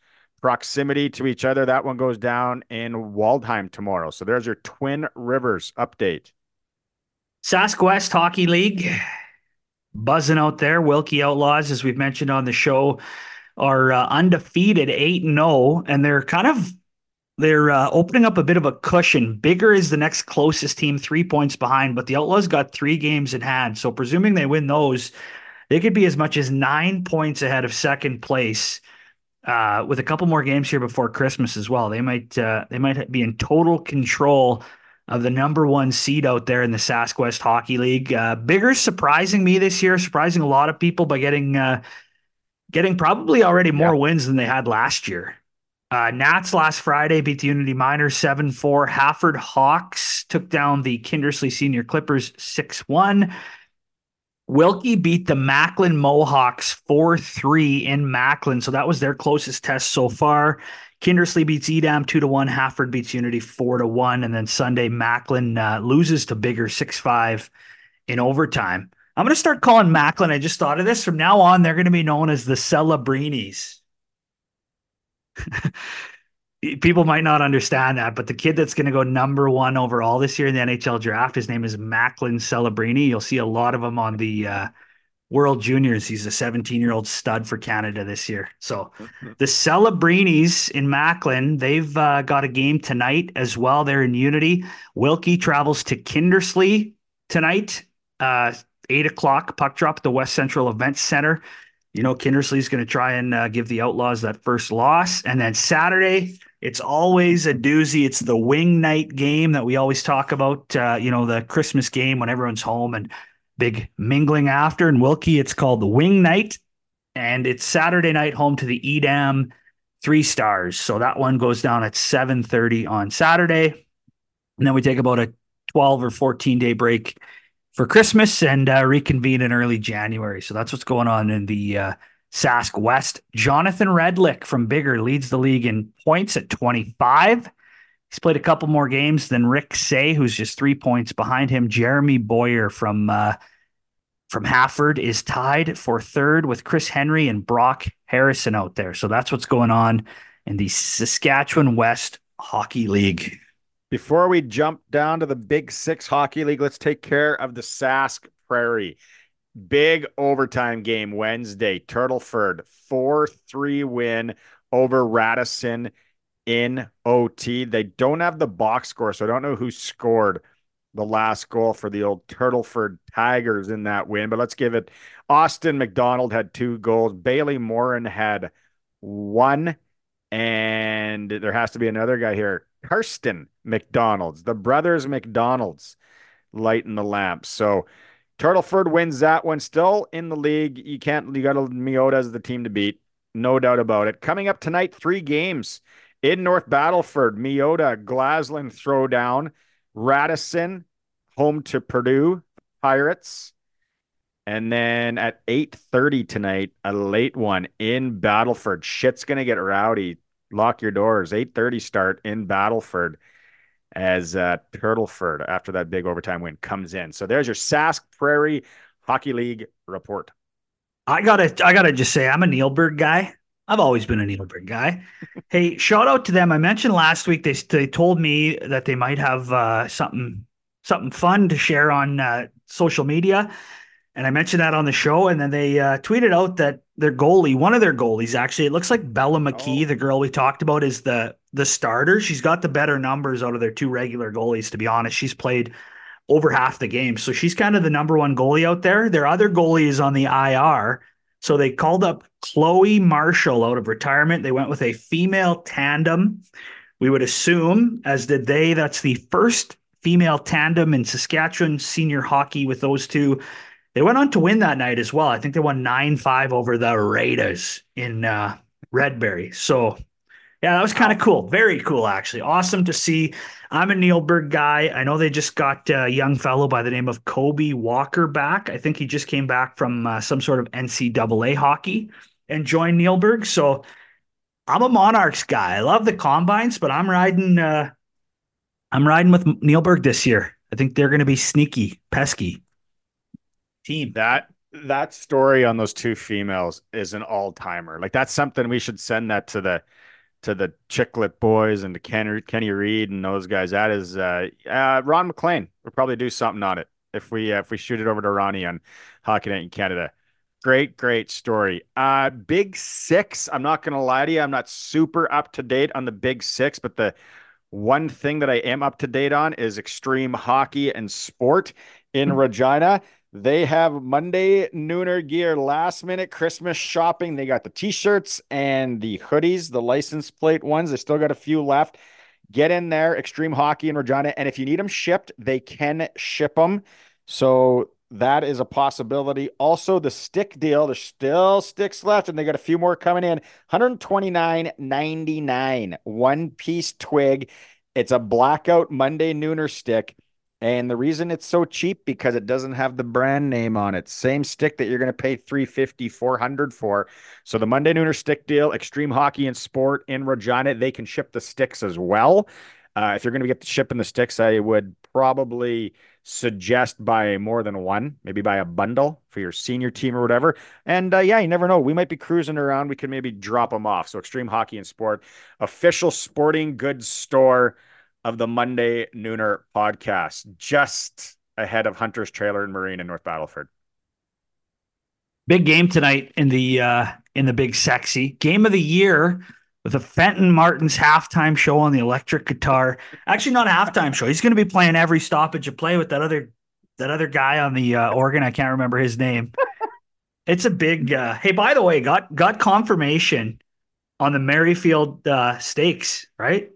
proximity to each other. That one goes down in Waldheim tomorrow. So there's your Twin Rivers update. Sasquatch Hockey League. Buzzing out there. Wilkie Outlaws, as we've mentioned on the show, are undefeated 8-0. And they're kind of... They're opening up a bit of a cushion. Bigger is the next closest team, 3 points behind, but the Outlaws got 3 games in hand. So presuming they win those, they could be as much as 9 points ahead of second place with a couple more games here before Christmas as well. They might be in total control of the number 1 seed out there in the Sasquatch Hockey League. Bigger's surprising me this year, surprising a lot of people by getting probably already more wins than they had last year. Nats last Friday beat the Unity Miners 7-4. Hafford Hawks took down the Kindersley Senior Clippers 6-1. Wilkie beat the Macklin Mohawks 4-3 in Macklin. So that was their closest test so far. Kindersley beats Edam 2-1. Hafford beats Unity 4-1. And then Sunday, Macklin loses to Bigger 6-5 in overtime. I'm going to start calling Macklin. I just thought of this. From now on, they're going to be known as the Celebrinis. People might not understand that, but the kid that's going to go number 1 overall this year in the NHL draft, his name is Macklin Celebrini. You'll see a lot of him on the World Juniors. He's a 17-year-old stud for Canada this year. So the Celebrinis in Macklin, they've got a game tonight as well. They're in Unity. Wilkie travels to Kindersley tonight, 8 o'clock puck drop at the West Central Events Center. You know, Kindersley's going to try and give the Outlaws that first loss. And then Saturday, it's always a doozy. It's the wing night game that we always talk about, the Christmas game when everyone's home and big mingling after. In Wilkie, it's called the wing night. And it's Saturday night home to the Edam 3 Stars. So that one goes down at 7:30 on Saturday. And then we take about a 12 or 14-day break for Christmas and reconvene in early January. So that's what's going on in the Sask West. Jonathan Redlick from Bigger leads the league in points at 25. He's played a couple more games than Rick Say, who's just 3 points behind him. Jeremy Boyer from Hafford is tied for 3rd with Chris Henry and Brock Harrison out there. So that's what's going on in the Saskatchewan West Hockey League. Before we jump down to the Big Six Hockey League, let's take care of the Sask Prairie. Big overtime game Wednesday. Turtleford 4-3 win over Radisson in OT. They don't have the box score, so I don't know who scored the last goal for the old Turtleford Tigers in that win, but let's give it. Austin McDonald had 2 goals. Bailey Morin had 1, and there has to be another guy here. Kirsten McDonald's, the brothers McDonald's, lighting the lamp. So Turtleford wins that one. Still in the league. You got to Meota as the team to beat. No doubt about it. Coming up tonight, 3 games in North Battleford. Meota, Glaslyn throwdown. Radisson, home to Purdue Pirates. And then at 8:30 tonight, a late one in Battleford. Shit's going to get rowdy. Lock your doors. 8:30 start in Battleford as Turtleford, after that big overtime win, comes in. So there's your Sask Prairie Hockey League report. I gotta just say, I'm a Neilberg guy. I've always been a Neilberg guy. Hey, shout out to them. I mentioned last week they told me that they might have something fun to share on social media. And I mentioned that on the show, and then they tweeted out that their goalie, one of their goalies, actually, it looks like Bella McKee, the girl we talked about, is the starter. She's got the better numbers out of their 2 regular goalies, to be honest. She's played over half the game, so she's kind of the #1 goalie out there. Their other goalie is on the IR, so they called up Chloe Marshall out of retirement. They went with a female tandem, we would assume, as did they. That's the first female tandem in Saskatchewan senior hockey with those two. They went on to win that night as well. I think they won 9-5 over the Raiders in Redberry. So, yeah, that was kind of cool. Very cool, actually. Awesome to see. I'm a Neilberg guy. I know they just got a young fellow by the name of Kobe Walker back. I think he just came back from some sort of NCAA hockey and joined Neilberg. So I'm a Monarchs guy. I love the combines, but I'm riding with Neilberg this year. I think they're going to be sneaky, pesky team. That story on those 2 females is an all-timer. Like, that's something we should send that to the Chicklet boys and to Kenny Reed and those guys. That is Ron McLean. We'll probably do something on it if we shoot it over to Ronnie on Hockey Night in Canada. Great story. Big Six. I'm not gonna lie to you, I'm not super up to date on the Big Six, but the one thing that I am up to date on is extreme hockey and sport in Regina. They have Monday Nooner Gear last-minute Christmas shopping. They got the T-shirts and the hoodies, the license plate ones. They still got a few left. Get in there, Extreme Hockey in Regina. And if you need them shipped, they can ship them. So that is a possibility. Also, the stick deal. There's still sticks left, and they got a few more coming in. $129.99, one-piece twig. It's a blackout Monday Nooner stick. And the reason it's so cheap, because it doesn't have the brand name on it. Same stick that you're going to pay $350, $400 for. So the Monday Nooner stick deal, Extreme Hockey and Sport in Regina, they can ship the sticks as well. If you're going to get to shipping the sticks, I would probably suggest buy more than one, maybe buy a bundle for your senior team or whatever. And yeah, you never know. We might be cruising around. We can maybe drop them off. So Extreme Hockey and Sport, official sporting goods store of the Monday Nooner podcast, just ahead of Hunter's Trailer and Marine in North Battleford. Big game tonight in the Big Sexy game of the year with a Fenton Martins halftime show on the electric guitar. Actually, not a halftime show. He's going to be playing every stoppage of play with that other guy on the organ. I can't remember his name. It's a big. Hey, by the way, got confirmation on the Merrifield stakes, right?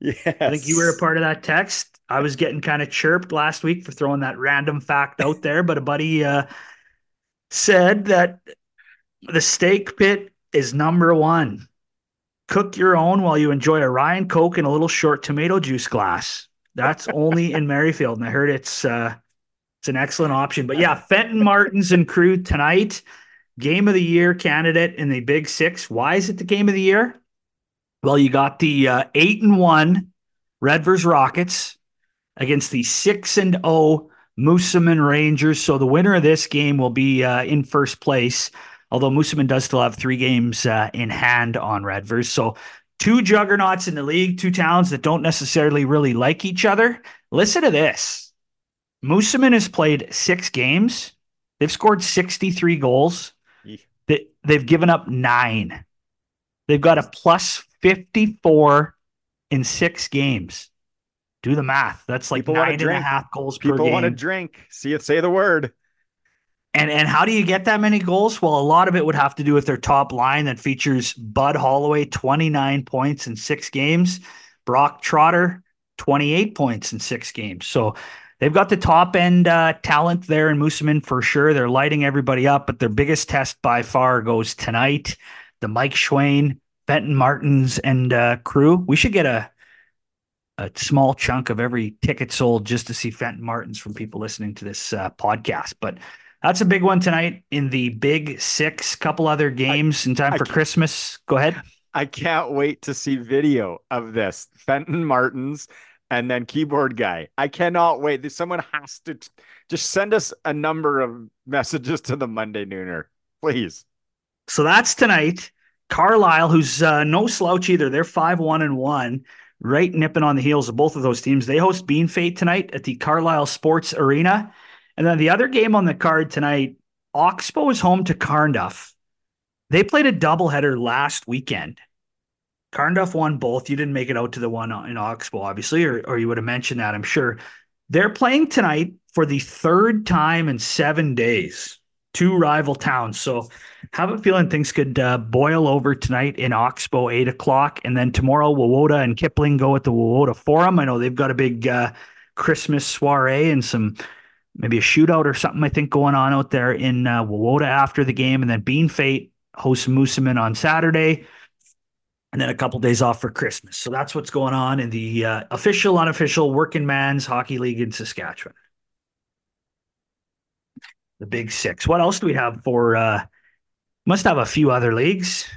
Yes. I think you were a part of that text. I was getting kind of chirped last week for throwing that random fact out there, but a buddy said that the steak pit is #1. Cook your own while you enjoy a Ryan Coke and a little short tomato juice glass. That's only in Merrifield, and I heard it's an excellent option. But yeah, Fenton Martins and crew tonight, game of the year candidate in the Big Six. Why is it the game of the year? Well, you got the 8-1 Redvers Rockets against the 6-0 Moosomin Rangers. So the winner of this game will be in first place, although Moosomin does still have 3 games in hand on Redvers. So Two juggernauts in the league, two towns that don't necessarily really like each other. Listen to this. Moosomin has played 6 games. They've scored 63 goals. Yeah. They've given up 9. They've got a +54 in 6 games. Do the math. That's like 9.5 goals per game. People want to drink. See it. Say the word. And how do you get that many goals? Well, a lot of it would have to do with their top line that features Bud Holloway, 29 points in 6 games. Brock Trotter, 28 points in 6 games. So they've got the top-end talent there in Moosomin for sure. They're lighting everybody up, but their biggest test by far goes tonight. The Mike Schwein, Fenton Martins, and crew. We should get a small chunk of every ticket sold just to see Fenton Martins from people listening to this podcast. But that's a big one tonight in the Big Six. Couple other games in time for Christmas. Go ahead. I can't wait to see video of this. Fenton Martins and then keyboard guy. I cannot wait. Someone has to just send us a number of messages to the Monday Nooner, please. So that's tonight. Carlisle, who's no slouch either. They're 5-1-1, right nipping on the heels of both of those teams. They host Bean Fate tonight at the Carlisle Sports Arena. And then the other game on the card tonight, Oxbow is home to Carnduff. They played a doubleheader last weekend. Carnduff won both. You didn't make it out to the one in Oxbow, obviously, or you would have mentioned that, I'm sure. They're playing tonight for the third time in 7 days. Two rival towns. So have a feeling things could boil over tonight in Oxbow, 8 o'clock. And then tomorrow, Wawota and Kipling go at the Wawota Forum. I know they've got a big Christmas soiree and some... maybe a shootout or something, I think, going on out there in Wawota after the game. And then Bean Fate hosts Moosomin on Saturday. And then a couple days off for Christmas. So that's what's going on in the official, unofficial working man's hockey league in Saskatchewan. The Big Six. What else do we have for... must have a few other leagues.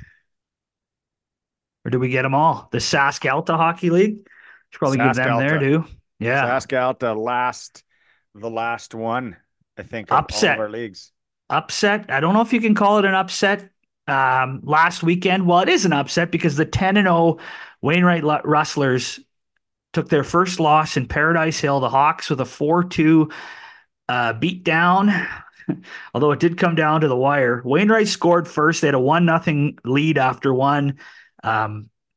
Or do we get them all? The Sask Alta Hockey League. Should probably give them there, too. Yeah. Sask Alta last... the last one, I think, upset of all of our leagues. Upset. I don't know if you can call it an upset. Last weekend, well, it is an upset because the 10-0 Wainwright Rustlers took their first loss in Paradise Hill. The Hawks with a 4-2 beatdown, although it did come down to the wire. Wainwright scored first. They had a 1-0 lead after one.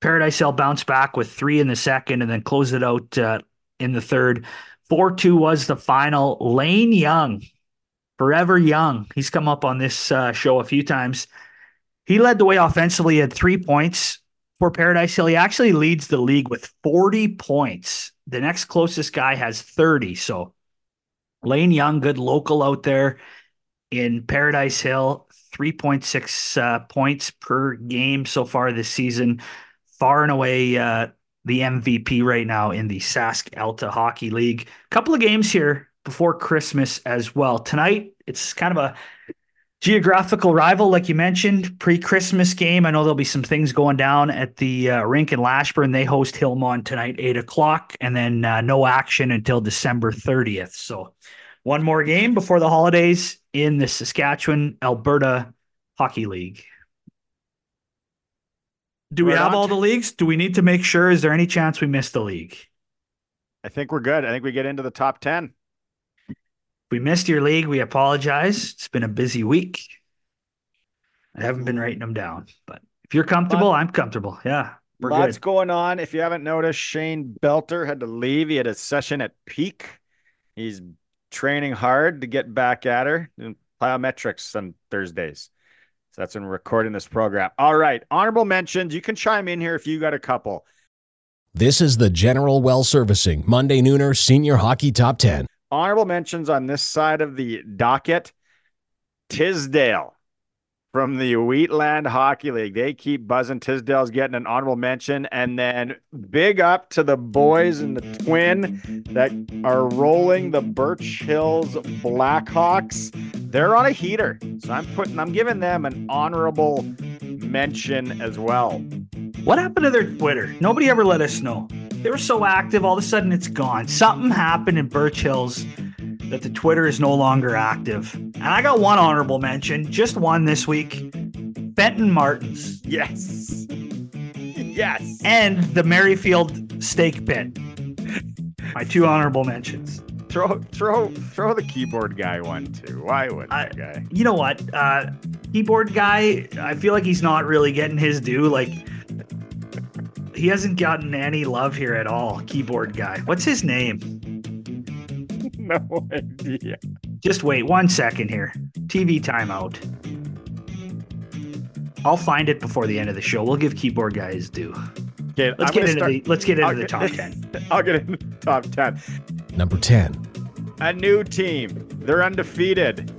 Paradise Hill bounced back with 3 in the second and then closed it out in the third. 4-2 was the final. Lane Young, forever young. He's come up on this show a few times. He led the way offensively. He had 3 points for Paradise Hill. He actually leads the league with 40 points. The next closest guy has 30. So Lane Young, good local out there in Paradise Hill. 3.6 points per game so far this season. Far and away the MVP right now in the Sask Alta Hockey League. A couple of games here before Christmas as well. Tonight, it's kind of a geographical rival, like you mentioned, pre-Christmas game. I know there'll be some things going down at the rink in Lashburn. They host Hillmont tonight, 8 o'clock, and then no action until December 30th. So one more game before the holidays in the Saskatchewan Alberta Hockey League. Do we have all the leagues? Do we need to make sure? Is there any chance we miss the league? I think we're good. I think we get into the top 10. If we missed your league, we apologize. It's been a busy week. I haven't been writing them down, but if you're comfortable, I'm comfortable. Yeah, we're good. Lots going on. If you haven't noticed, Shane Belter had to leave. He had a session at Peak. He's training hard to get back at her. Doing plyometrics on Thursdays. So that's when we're recording this program. All right. Honorable mentions. You can chime in here if you got a couple. This is the General Well Servicing Monday Nooner Senior Hockey Top 10. Honorable mentions on this side of the docket. Tisdale from the Wheatland Hockey League. They keep buzzing. Tisdale's getting an honorable mention. And then big up to the boys in the twin that are rolling the Birch Hills Blackhawks. They're on a heater. So I'm giving them an honorable mention as well. What happened to their Twitter? Nobody ever let us know. They were so active. All of a sudden it's gone. Something happened in Birch Hills that the Twitter is no longer active. And I got one honorable mention, just one this week. Fenton Martins. Yes. Yes. And the Merrifield steak pit. My two honorable mentions. Throw the keyboard guy one too. Why would that guy? You know what? Keyboard guy, I feel like he's not really getting his due. Like, he hasn't gotten any love here at all. Keyboard guy. What's his name? No idea. Just wait 1 second here. TV timeout. I'll find it before the end of the show. We'll give keyboard guy his due. Okay, let's get into the top 10. I'll get into the top 10. Number 10. A new team. They're undefeated.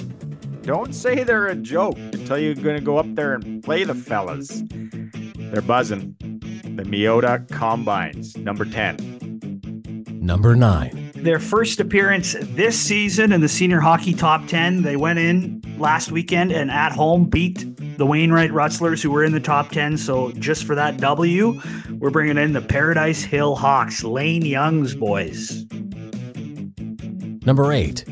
Don't say they're a joke until you're going to go up there and play the fellas. They're buzzing. The Meota Combines. Number 10. Number 9. Their first appearance this season in the senior hockey top 10. They went in last weekend and at home beat the Wainwright Rustlers, who were in the top 10. So just for that W, we're bringing in the Paradise Hill Hawks, Lane Young's boys. Number 8.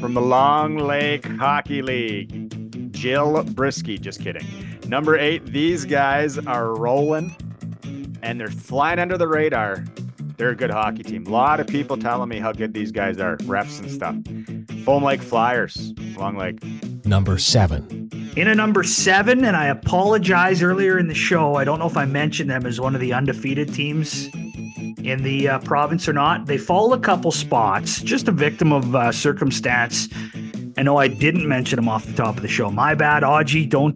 From the Long Lake Hockey League, Jill Briske. Just kidding. Number 8, these guys are rolling, and they're flying under the radar. They're a good hockey team. A lot of people telling me how good these guys are, refs and stuff. Foam Lake Flyers, Long Lake. Number 7. In at number 7, and I apologize earlier in the show, I don't know if I mentioned them as one of the undefeated teams in the province or not. They fall a couple spots, just a victim of circumstance. I know I didn't mention them off the top of the show. My bad, Augie. Don't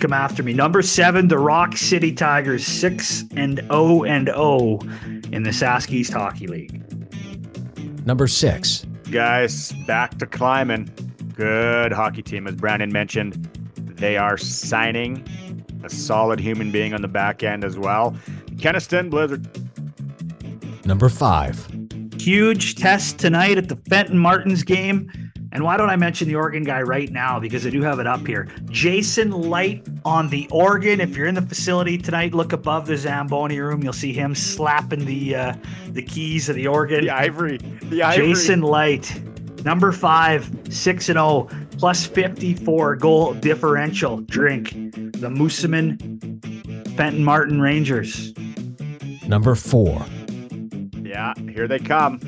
come after me. Number 7, the Rock City Tigers, 6-0 in the Sask East Hockey League. Number 6. Guys, back to climbing. Good hockey team, as Brandon mentioned. They are signing a solid human being on the back end as well. Keniston Blizzard. Number 5. Huge test tonight at the Fenton Martins game. And why don't I mention the Oregon guy right now? Because I do have it up here. Jason Light on the Oregon. If you're in the facility tonight, look above the Zamboni room. You'll see him slapping the keys of the Oregon. The ivory. Jason Light, number 5, 6-0, plus 54 goal differential. Drink the Moosomin Fenton Martin Rangers. Number 4. Yeah, here they come.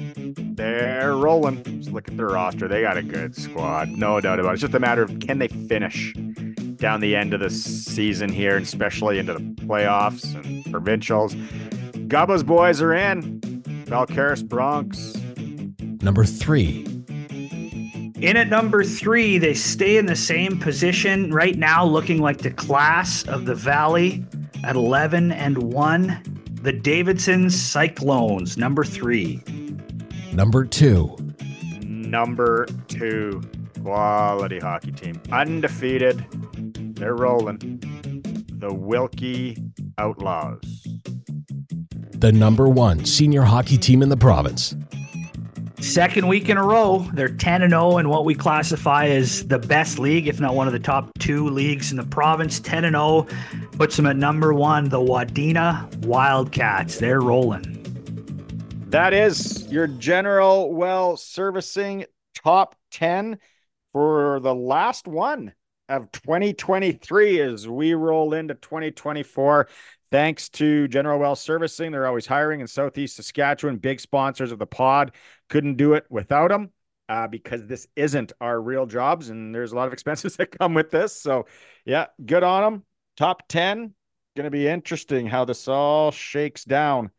They're rolling. Just look at their roster. They got a good squad. No doubt about it. It's just a matter of, can they finish down the end of the season here, and especially into the playoffs and provincials. Gubba's boys are in. Balcarres Bronx. Number 3. In at number 3, they stay in the same position right now, looking like the class of the Valley at 11-1. The Davidson Cyclones, number 3. Number two, quality hockey team. Undefeated. They're rolling. The Wilkie Outlaws. The number 1 senior hockey team in the province. Second week in a row, they're 10-0 in what we classify as the best league, if not one of the top 2 leagues in the province. 10-0 puts them at number 1, the Wadena Wildcats. They're rolling. That is your general well servicing top 10 for the last one of 2023 as we roll into 2024. Thanks to General Well Servicing. They're always hiring in Southeast Saskatchewan, big sponsors of the pod. Couldn't do it without them because this isn't our real jobs, and there's a lot of expenses that come with this. So, yeah, good on them. Top 10. Going to be interesting how this all shakes down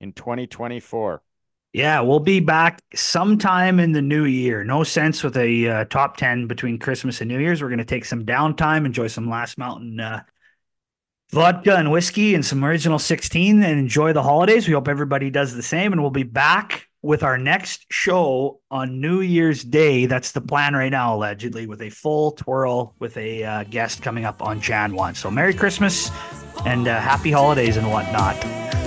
in 2024. Yeah, we'll be back sometime in the new year. No sense with a top 10 between Christmas and New Year's. We're going to take some downtime, enjoy some Last Mountain vodka and whiskey and some Original 16, and enjoy the holidays. We hope everybody does the same, and we'll be back with our next show on New Year's Day. That's the plan right now, allegedly, with a full twirl with a guest coming up on Jan 1. So Merry Christmas and happy holidays and whatnot.